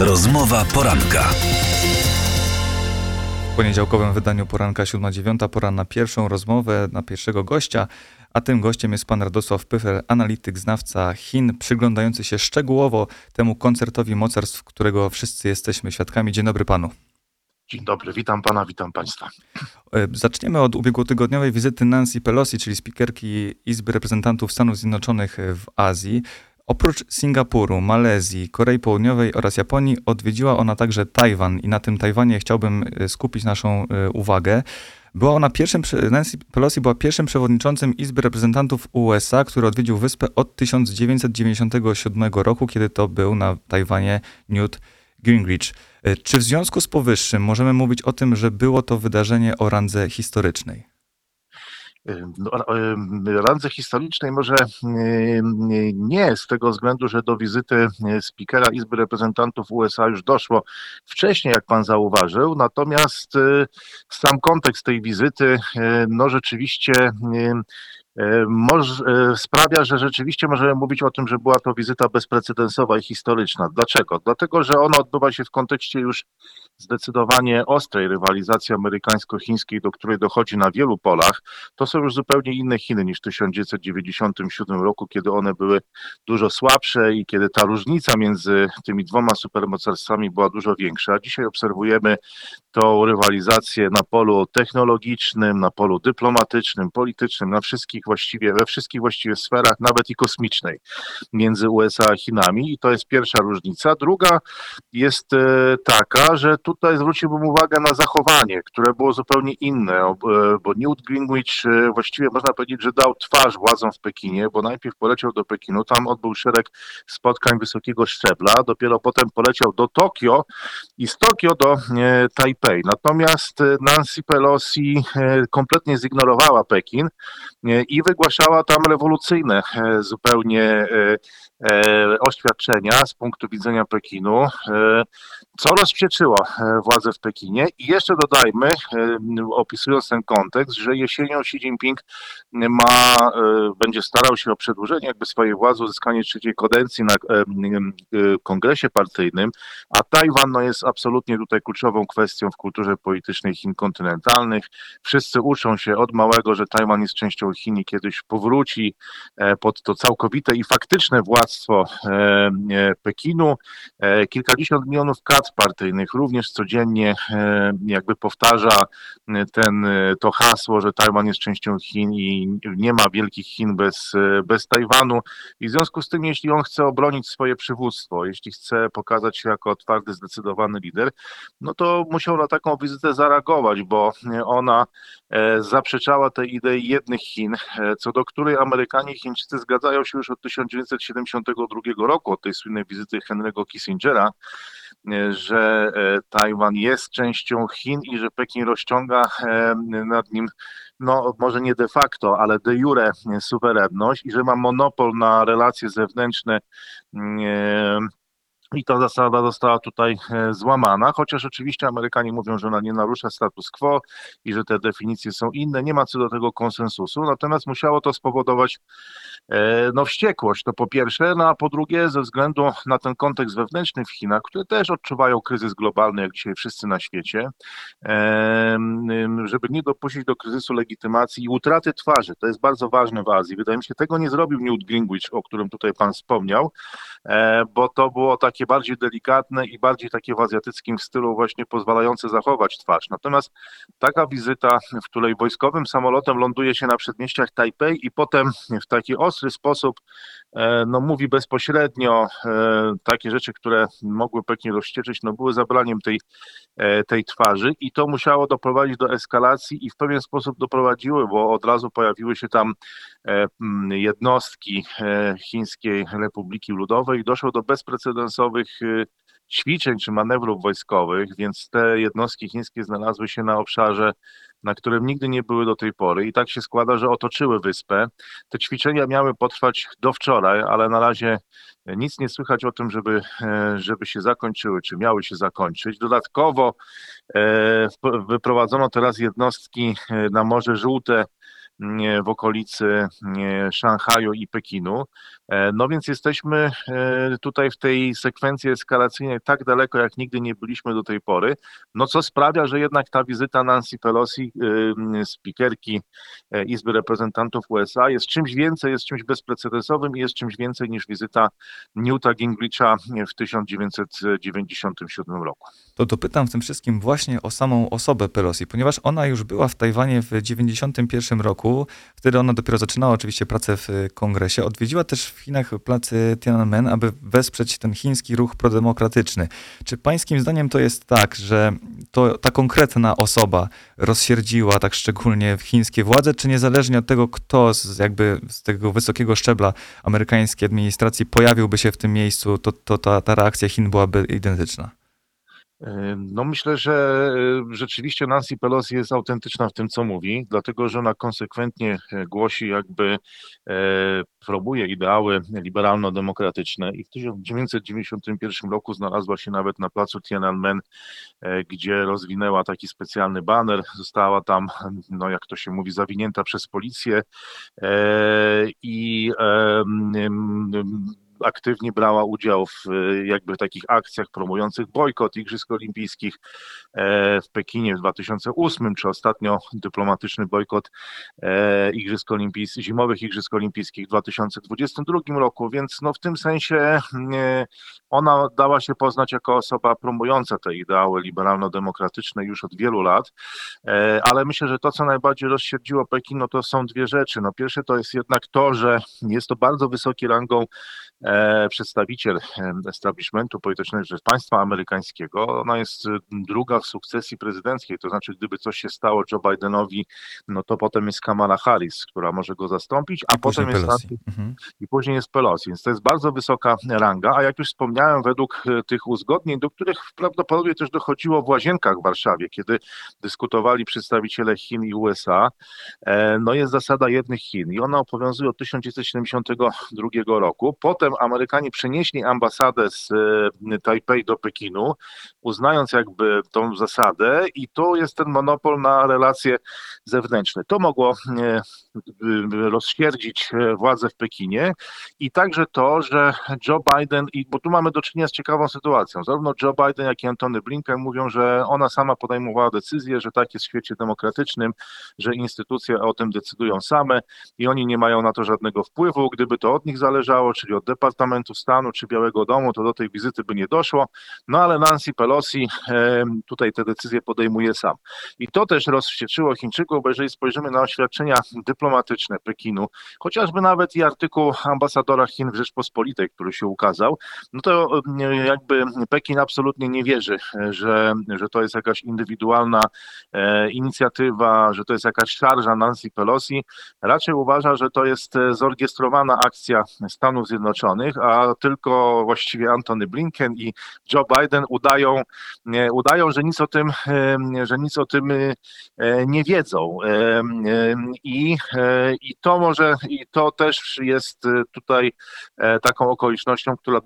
Rozmowa poranka. W poniedziałkowym wydaniu poranka 7-9 pora na pierwszą rozmowę, na pierwszego gościa, a tym gościem jest pan Radosław Pyfel, analityk, znawca Chin, przyglądający się szczegółowo temu koncertowi mocarstw, którego wszyscy jesteśmy świadkami. Dzień dobry panu. Dzień dobry, witam pana, witam państwa. Zaczniemy od ubiegłotygodniowej wizyty Nancy Pelosi, czyli spikerki Izby Reprezentantów Stanów Zjednoczonych w Azji. Oprócz Singapuru, Malezji, Korei Południowej oraz Japonii odwiedziła ona także Tajwan i na tym Tajwanie chciałbym skupić naszą uwagę. Nancy Pelosi była pierwszym przewodniczącym Izby Reprezentantów USA, który odwiedził wyspę od 1997 roku, kiedy to był na Tajwanie Newt Gingrich. Czy w związku z powyższym możemy mówić o tym, że było to wydarzenie o randze historycznej? Randze historycznej może nie, z tego względu, że do wizyty spikera Izby Reprezentantów USA już doszło wcześniej, jak pan zauważył, natomiast sam kontekst tej wizyty rzeczywiście sprawia, że rzeczywiście możemy mówić o tym, że była to wizyta bezprecedensowa i historyczna. Dlaczego? Dlatego, że ona odbywa się w kontekście już zdecydowanie ostrej rywalizacji amerykańsko-chińskiej, do której dochodzi na wielu polach. To są już zupełnie inne Chiny niż w 1997 roku, kiedy one były dużo słabsze i kiedy ta różnica między tymi dwoma supermocarstwami była dużo większa. Dzisiaj obserwujemy tą rywalizację na polu technologicznym, na polu dyplomatycznym, politycznym, we wszystkich właściwie sferach, nawet i kosmicznej, między USA a Chinami. I to jest pierwsza różnica. Druga jest taka, że tutaj zwróciłbym uwagę na zachowanie, które było zupełnie inne, bo Newt Gingrich właściwie można powiedzieć, że dał twarz władzom w Pekinie, bo najpierw poleciał do Pekinu, tam odbył szereg spotkań wysokiego szczebla, dopiero potem poleciał do Tokio i z Tokio do Tajpej. Natomiast Nancy Pelosi kompletnie zignorowała Pekin i wygłaszała tam rewolucyjne zupełnie oświadczenia z punktu widzenia Pekinu, co rozprzeczyło władzę w Pekinie. I jeszcze dodajmy, opisując ten kontekst, że jesienią Xi Jinping będzie starał się o przedłużenie swojej władzy, uzyskanie trzeciej kadencji na kongresie partyjnym, a Tajwan jest absolutnie tutaj kluczową kwestią w kulturze politycznej Chin kontynentalnych. Wszyscy uczą się od małego, że Tajwan jest częścią Chin i kiedyś powróci pod to całkowite i faktyczne władztwo Pekinu. Kilkadziesiąt milionów kadr partyjnych również codziennie powtarza to hasło, że Tajwan jest częścią Chin i nie ma wielkich Chin bez Tajwanu. I w związku z tym, jeśli on chce obronić swoje przywództwo, jeśli chce pokazać się jako twardy, zdecydowany lider, to musiał na taką wizytę zareagować, bo ona zaprzeczała tej idei jednych Chin, co do której Amerykanie i Chińczycy zgadzają się już od 1972 roku, od tej słynnej wizyty Henry'ego Kissingera, że Tajwan jest częścią Chin i że Pekin rozciąga nad nim, może nie de facto, ale de jure suwerenność i że ma monopol na relacje zewnętrzne. I ta zasada została tutaj złamana, chociaż oczywiście Amerykanie mówią, że ona nie narusza status quo i że te definicje są inne, nie ma co do tego konsensusu, natomiast musiało to spowodować wściekłość, to po pierwsze, a po drugie ze względu na ten kontekst wewnętrzny w Chinach, które też odczuwają kryzys globalny, jak dzisiaj wszyscy na świecie, żeby nie dopuścić do kryzysu legitymacji i utraty twarzy, to jest bardzo ważne w Azji, wydaje mi się, tego nie zrobił Newt Gingrich, o którym tutaj pan wspomniał, bo to było takie bardziej delikatne i bardziej takie w azjatyckim stylu właśnie pozwalające zachować twarz. Natomiast taka wizyta, w której wojskowym samolotem ląduje się na przedmieściach Tajpej i potem w taki ostry sposób mówi bezpośrednio takie rzeczy, które mogły Pekin rozścieczyć, były zabraniem tej twarzy i to musiało doprowadzić do eskalacji i w pewien sposób doprowadziły, bo od razu pojawiły się tam jednostki Chińskiej Republiki Ludowej i doszło do bezprecedensowych ćwiczeń czy manewrów wojskowych, więc te jednostki chińskie znalazły się na obszarze, na którym nigdy nie były do tej pory i tak się składa, że otoczyły wyspę. Te ćwiczenia miały potrwać do wczoraj, ale na razie nic nie słychać o tym, żeby się zakończyły, czy miały się zakończyć. Dodatkowo wyprowadzono teraz jednostki na Morze Żółte w okolicy Szanghaju i Pekinu. No więc jesteśmy tutaj w tej sekwencji eskalacyjnej tak daleko, jak nigdy nie byliśmy do tej pory, no co sprawia, że jednak ta wizyta Nancy Pelosi, spikerki Izby Reprezentantów USA, jest czymś więcej, jest czymś bezprecedensowym i jest czymś więcej niż wizyta Newta Gingricha w 1997 roku. To pytam w tym wszystkim właśnie o samą osobę Pelosi, ponieważ ona już była w Tajwanie w 1991 roku, wtedy ona dopiero zaczynała oczywiście pracę w kongresie, odwiedziła też w Chinach plac Tiananmen, aby wesprzeć ten chiński ruch prodemokratyczny. Czy pańskim zdaniem to jest tak, że to ta konkretna osoba rozsierdziła tak szczególnie chińskie władze, czy niezależnie od tego, kto z tego wysokiego szczebla amerykańskiej administracji pojawiłby się w tym miejscu, to ta reakcja Chin byłaby identyczna? No myślę, że rzeczywiście Nancy Pelosi jest autentyczna w tym, co mówi, dlatego że ona konsekwentnie głosi, jakby próbuje ideały liberalno-demokratyczne i w 1991 roku znalazła się nawet na placu Tiananmen, gdzie rozwinęła taki specjalny baner, została tam, no jak to się mówi, zawinięta przez policję i aktywnie brała udział w jakby takich akcjach promujących bojkot Igrzysk Olimpijskich w Pekinie w 2008, czy ostatnio dyplomatyczny bojkot zimowych Igrzysk Olimpijskich w 2022 roku, więc no w tym sensie ona dała się poznać jako osoba promująca te ideały liberalno-demokratyczne już od wielu lat, ale myślę, że to, co najbardziej rozsierdziło Pekin, no to są dwie rzeczy. No pierwsze to jest jednak to, że jest to bardzo wysoki rangą przedstawiciel establishmentu politycznego, czy państwa amerykańskiego. Ona jest druga w sukcesji prezydenckiej, to znaczy gdyby coś się stało Joe Bidenowi, no to potem jest Kamala Harris, która może go zastąpić, a potem jest Pelosi. I później jest Pelosi, więc to jest bardzo wysoka ranga, a jak już wspomniałem, według tych uzgodnień, do których prawdopodobnie też dochodziło w łazienkach w Warszawie, kiedy dyskutowali przedstawiciele Chin i USA, no jest zasada jednych Chin i ona obowiązuje od 1972 roku. Potem Amerykanie przenieśli ambasadę z Tajpej do Pekinu, uznając jakby tą zasadę i to jest ten monopol na relacje zewnętrzne. To mogło rozsierdzić władzę w Pekinie i także to, że Joe Biden, bo tu mamy do czynienia z ciekawą sytuacją, zarówno Joe Biden, jak i Antony Blinken mówią, że ona sama podejmowała decyzję, że tak jest w świecie demokratycznym, że instytucje o tym decydują same i oni nie mają na to żadnego wpływu. Gdyby to od nich zależało, czyli od Departamentu Stanu czy Białego Domu, to do tej wizyty by nie doszło, no ale Nancy Pelosi tutaj te decyzje podejmuje sam. I to też rozwścieczyło Chińczyków, bo jeżeli spojrzymy na oświadczenia dyplomatyczne Pekinu, chociażby nawet i artykuł ambasadora Chin w Rzeczpospolitej, który się ukazał, no to jakby Pekin absolutnie nie wierzy, że to jest jakaś indywidualna inicjatywa, że to jest jakaś szarża Nancy Pelosi. Raczej uważa, że to jest zorkiestrowana akcja Stanów Zjednoczonych, a tylko właściwie Antony Blinken i Joe Biden udają, że nic o tym nie wiedzą. I to może, i to też jest tutaj taką okolicznością, która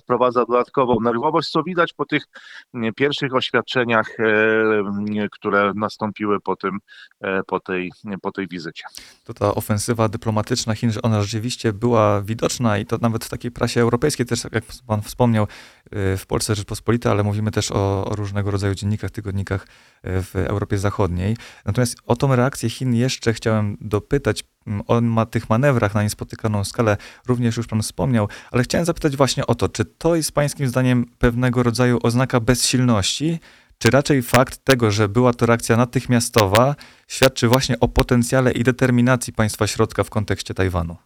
wprowadza dodatkową nerwowość, co widać po tych pierwszych oświadczeniach, które nastąpiły po tej wizycie. To ta ofensywa dyplomatyczna Chin, że ona rzeczywiście była widoczna i to nawet w takiej prasie europejskiej też, jak pan wspomniał, w Polsce Rzeczpospolita, ale mówimy też o różnego rodzaju dziennikach, tygodnikach w Europie Zachodniej. Natomiast o tą reakcję Chin jeszcze chciałem dopytać. O tych manewrach na niespotykaną skalę również już pan wspomniał, ale chciałem zapytać właśnie o to, czy to jest pańskim zdaniem pewnego rodzaju oznaka bezsilności, czy raczej fakt tego, że była to reakcja natychmiastowa, świadczy właśnie o potencjale i determinacji państwa środka w kontekście Tajwanu?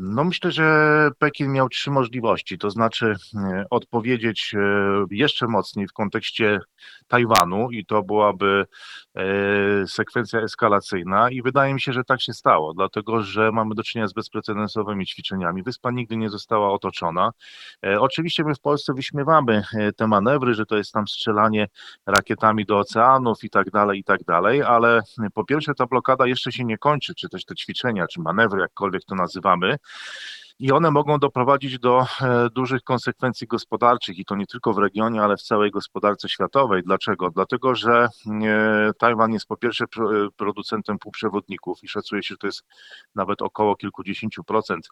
No myślę, że Pekin miał trzy możliwości, to znaczy odpowiedzieć jeszcze mocniej w kontekście Tajwanu i to byłaby sekwencja eskalacyjna i wydaje mi się, że tak się stało, dlatego że mamy do czynienia z bezprecedensowymi ćwiczeniami. Wyspa nigdy nie została otoczona. Oczywiście my w Polsce wyśmiewamy te manewry, że to jest tam strzelanie rakietami do oceanów i tak dalej, ale po pierwsze ta blokada jeszcze się nie kończy, czy też te ćwiczenia, czy manewry, jakkolwiek to nazywamy. i one mogą doprowadzić do dużych konsekwencji gospodarczych i to nie tylko w regionie, ale w całej gospodarce światowej. Dlaczego? Dlatego, że Tajwan jest po pierwsze producentem półprzewodników i szacuje się, że to jest nawet około kilkudziesięciu procent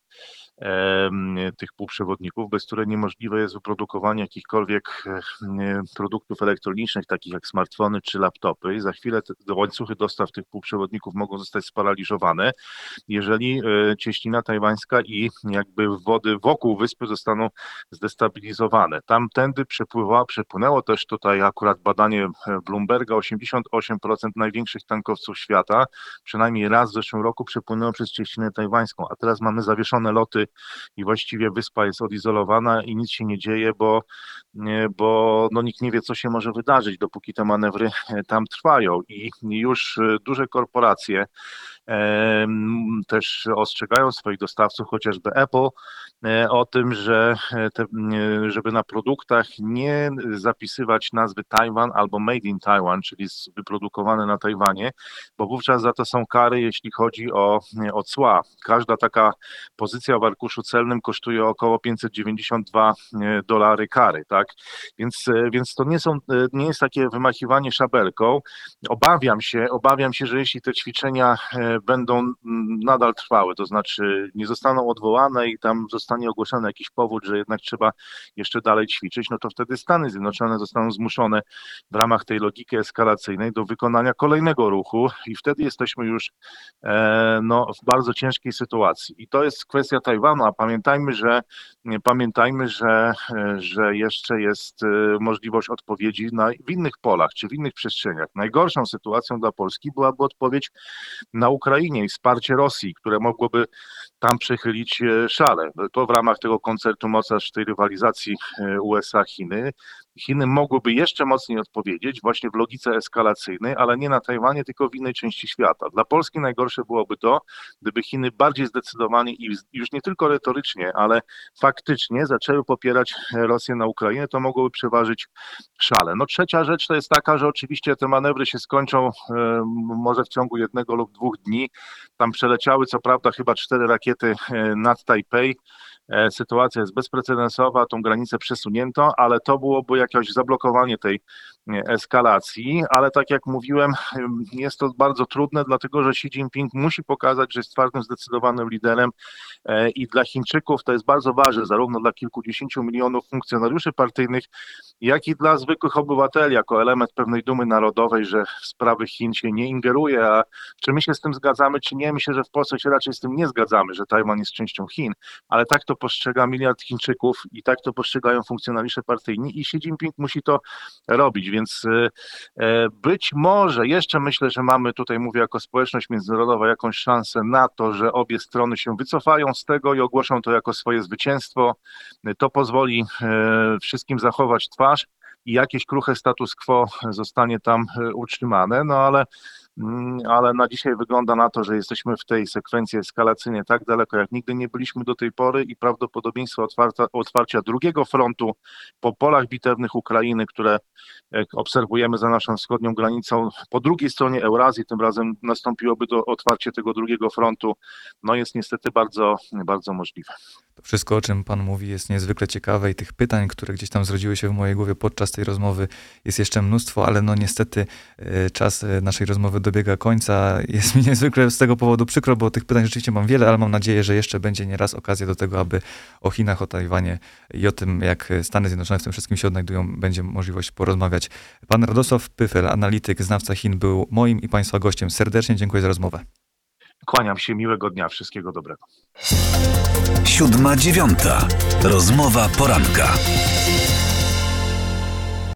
tych półprzewodników, bez których niemożliwe jest wyprodukowanie jakichkolwiek produktów elektronicznych, takich jak smartfony czy laptopy. I za chwilę te łańcuchy dostaw tych półprzewodników mogą zostać sparaliżowane, jeżeli cieśnina tajwańska i jakby wody wokół wyspy zostaną zdestabilizowane. Tamtędy przepłynęło też tutaj akurat badanie Bloomberga, 88% największych tankowców świata, przynajmniej raz w zeszłym roku przepłynęło przez cieśninę tajwańską, a teraz mamy zawieszone loty i właściwie wyspa jest odizolowana i nic się nie dzieje, bo no nikt nie wie, co się może wydarzyć, dopóki te manewry tam trwają i już duże korporacje też ostrzegają swoich dostawców, chociażby Apple, o tym, że żeby na produktach nie zapisywać nazwy Tajwan albo Made in Taiwan, czyli wyprodukowane na Tajwanie, bo wówczas za to są kary, jeśli chodzi o cła. Każda taka pozycja w arkuszu celnym kosztuje około $592 kary, tak? Więc to nie jest takie wymachiwanie szabelką. Obawiam się, że jeśli te ćwiczenia będą nadal trwały, to znaczy nie zostaną odwołane i tam zostanie ogłoszony jakiś powód, że jednak trzeba jeszcze dalej ćwiczyć, no to wtedy Stany Zjednoczone zostaną zmuszone w ramach tej logiki eskalacyjnej do wykonania kolejnego ruchu i wtedy jesteśmy już w bardzo ciężkiej sytuacji. I to jest kwestia Tajwanu, a pamiętajmy, że jeszcze jest możliwość odpowiedzi w innych polach czy w innych przestrzeniach. Najgorszą sytuacją dla Polski byłaby odpowiedź na Ukrainie i wsparcie Rosji, które mogłoby tam przechylić szale. To w ramach tego koncertu mocarstw, tej rywalizacji USA-Chiny. Chiny mogłyby jeszcze mocniej odpowiedzieć właśnie w logice eskalacyjnej, ale nie na Tajwanie, tylko w innej części świata. Dla Polski najgorsze byłoby to, gdyby Chiny bardziej zdecydowanie i już nie tylko retorycznie, ale faktycznie zaczęły popierać Rosję na Ukrainie, to mogłoby przeważyć szale. No trzecia rzecz to jest taka, że oczywiście te manewry się skończą może w ciągu jednego lub dwóch dni. Tam przeleciały co prawda chyba 4 rakiety nad Tajpej. Sytuacja jest bezprecedensowa, tą granicę przesunięto, ale to byłoby jakieś zablokowanie tej eskalacji, ale tak jak mówiłem, jest to bardzo trudne, dlatego że Xi Jinping musi pokazać, że jest twardym, zdecydowanym liderem i dla Chińczyków to jest bardzo ważne, zarówno dla kilkudziesięciu milionów funkcjonariuszy partyjnych, jak i dla zwykłych obywateli, jako element pewnej dumy narodowej, że w sprawy Chin się nie ingeruje, a czy my się z tym zgadzamy, czy nie, myślę, że w Polsce się raczej z tym nie zgadzamy, że Tajwan jest częścią Chin, ale tak to postrzega miliard Chińczyków i tak to postrzegają funkcjonariusze partyjni i Xi Jinping musi to robić, więc być może, jeszcze myślę, że mamy tutaj, mówię jako społeczność międzynarodowa, jakąś szansę na to, że obie strony się wycofają z tego i ogłoszą to jako swoje zwycięstwo. To pozwoli wszystkim zachować twarz i jakieś kruche status quo zostanie tam utrzymane, no ale na dzisiaj wygląda na to, że jesteśmy w tej sekwencji eskalacyjnej tak daleko, jak nigdy nie byliśmy do tej pory i prawdopodobieństwo otwarcia drugiego frontu po polach bitewnych Ukrainy, które obserwujemy za naszą wschodnią granicą, po drugiej stronie Eurazji, tym razem nastąpiłoby otwarcie tego drugiego frontu, no jest niestety bardzo, bardzo możliwe. To wszystko, o czym pan mówi, jest niezwykle ciekawe i tych pytań, które gdzieś tam zrodziły się w mojej głowie podczas tej rozmowy, jest jeszcze mnóstwo, ale no niestety czas naszej rozmowy dobiega końca. Jest mi niezwykle z tego powodu przykro, bo tych pytań rzeczywiście mam wiele, ale mam nadzieję, że jeszcze będzie nieraz okazja do tego, aby o Chinach, o Tajwanie i o tym, jak Stany Zjednoczone w tym wszystkim się odnajdują, będzie możliwość porozmawiać. Pan Radosław Pyfel, analityk, znawca Chin, był moim i państwa gościem. Serdecznie dziękuję za rozmowę. Kłaniam się, miłego dnia, wszystkiego dobrego. 7:09. Rozmowa poranka.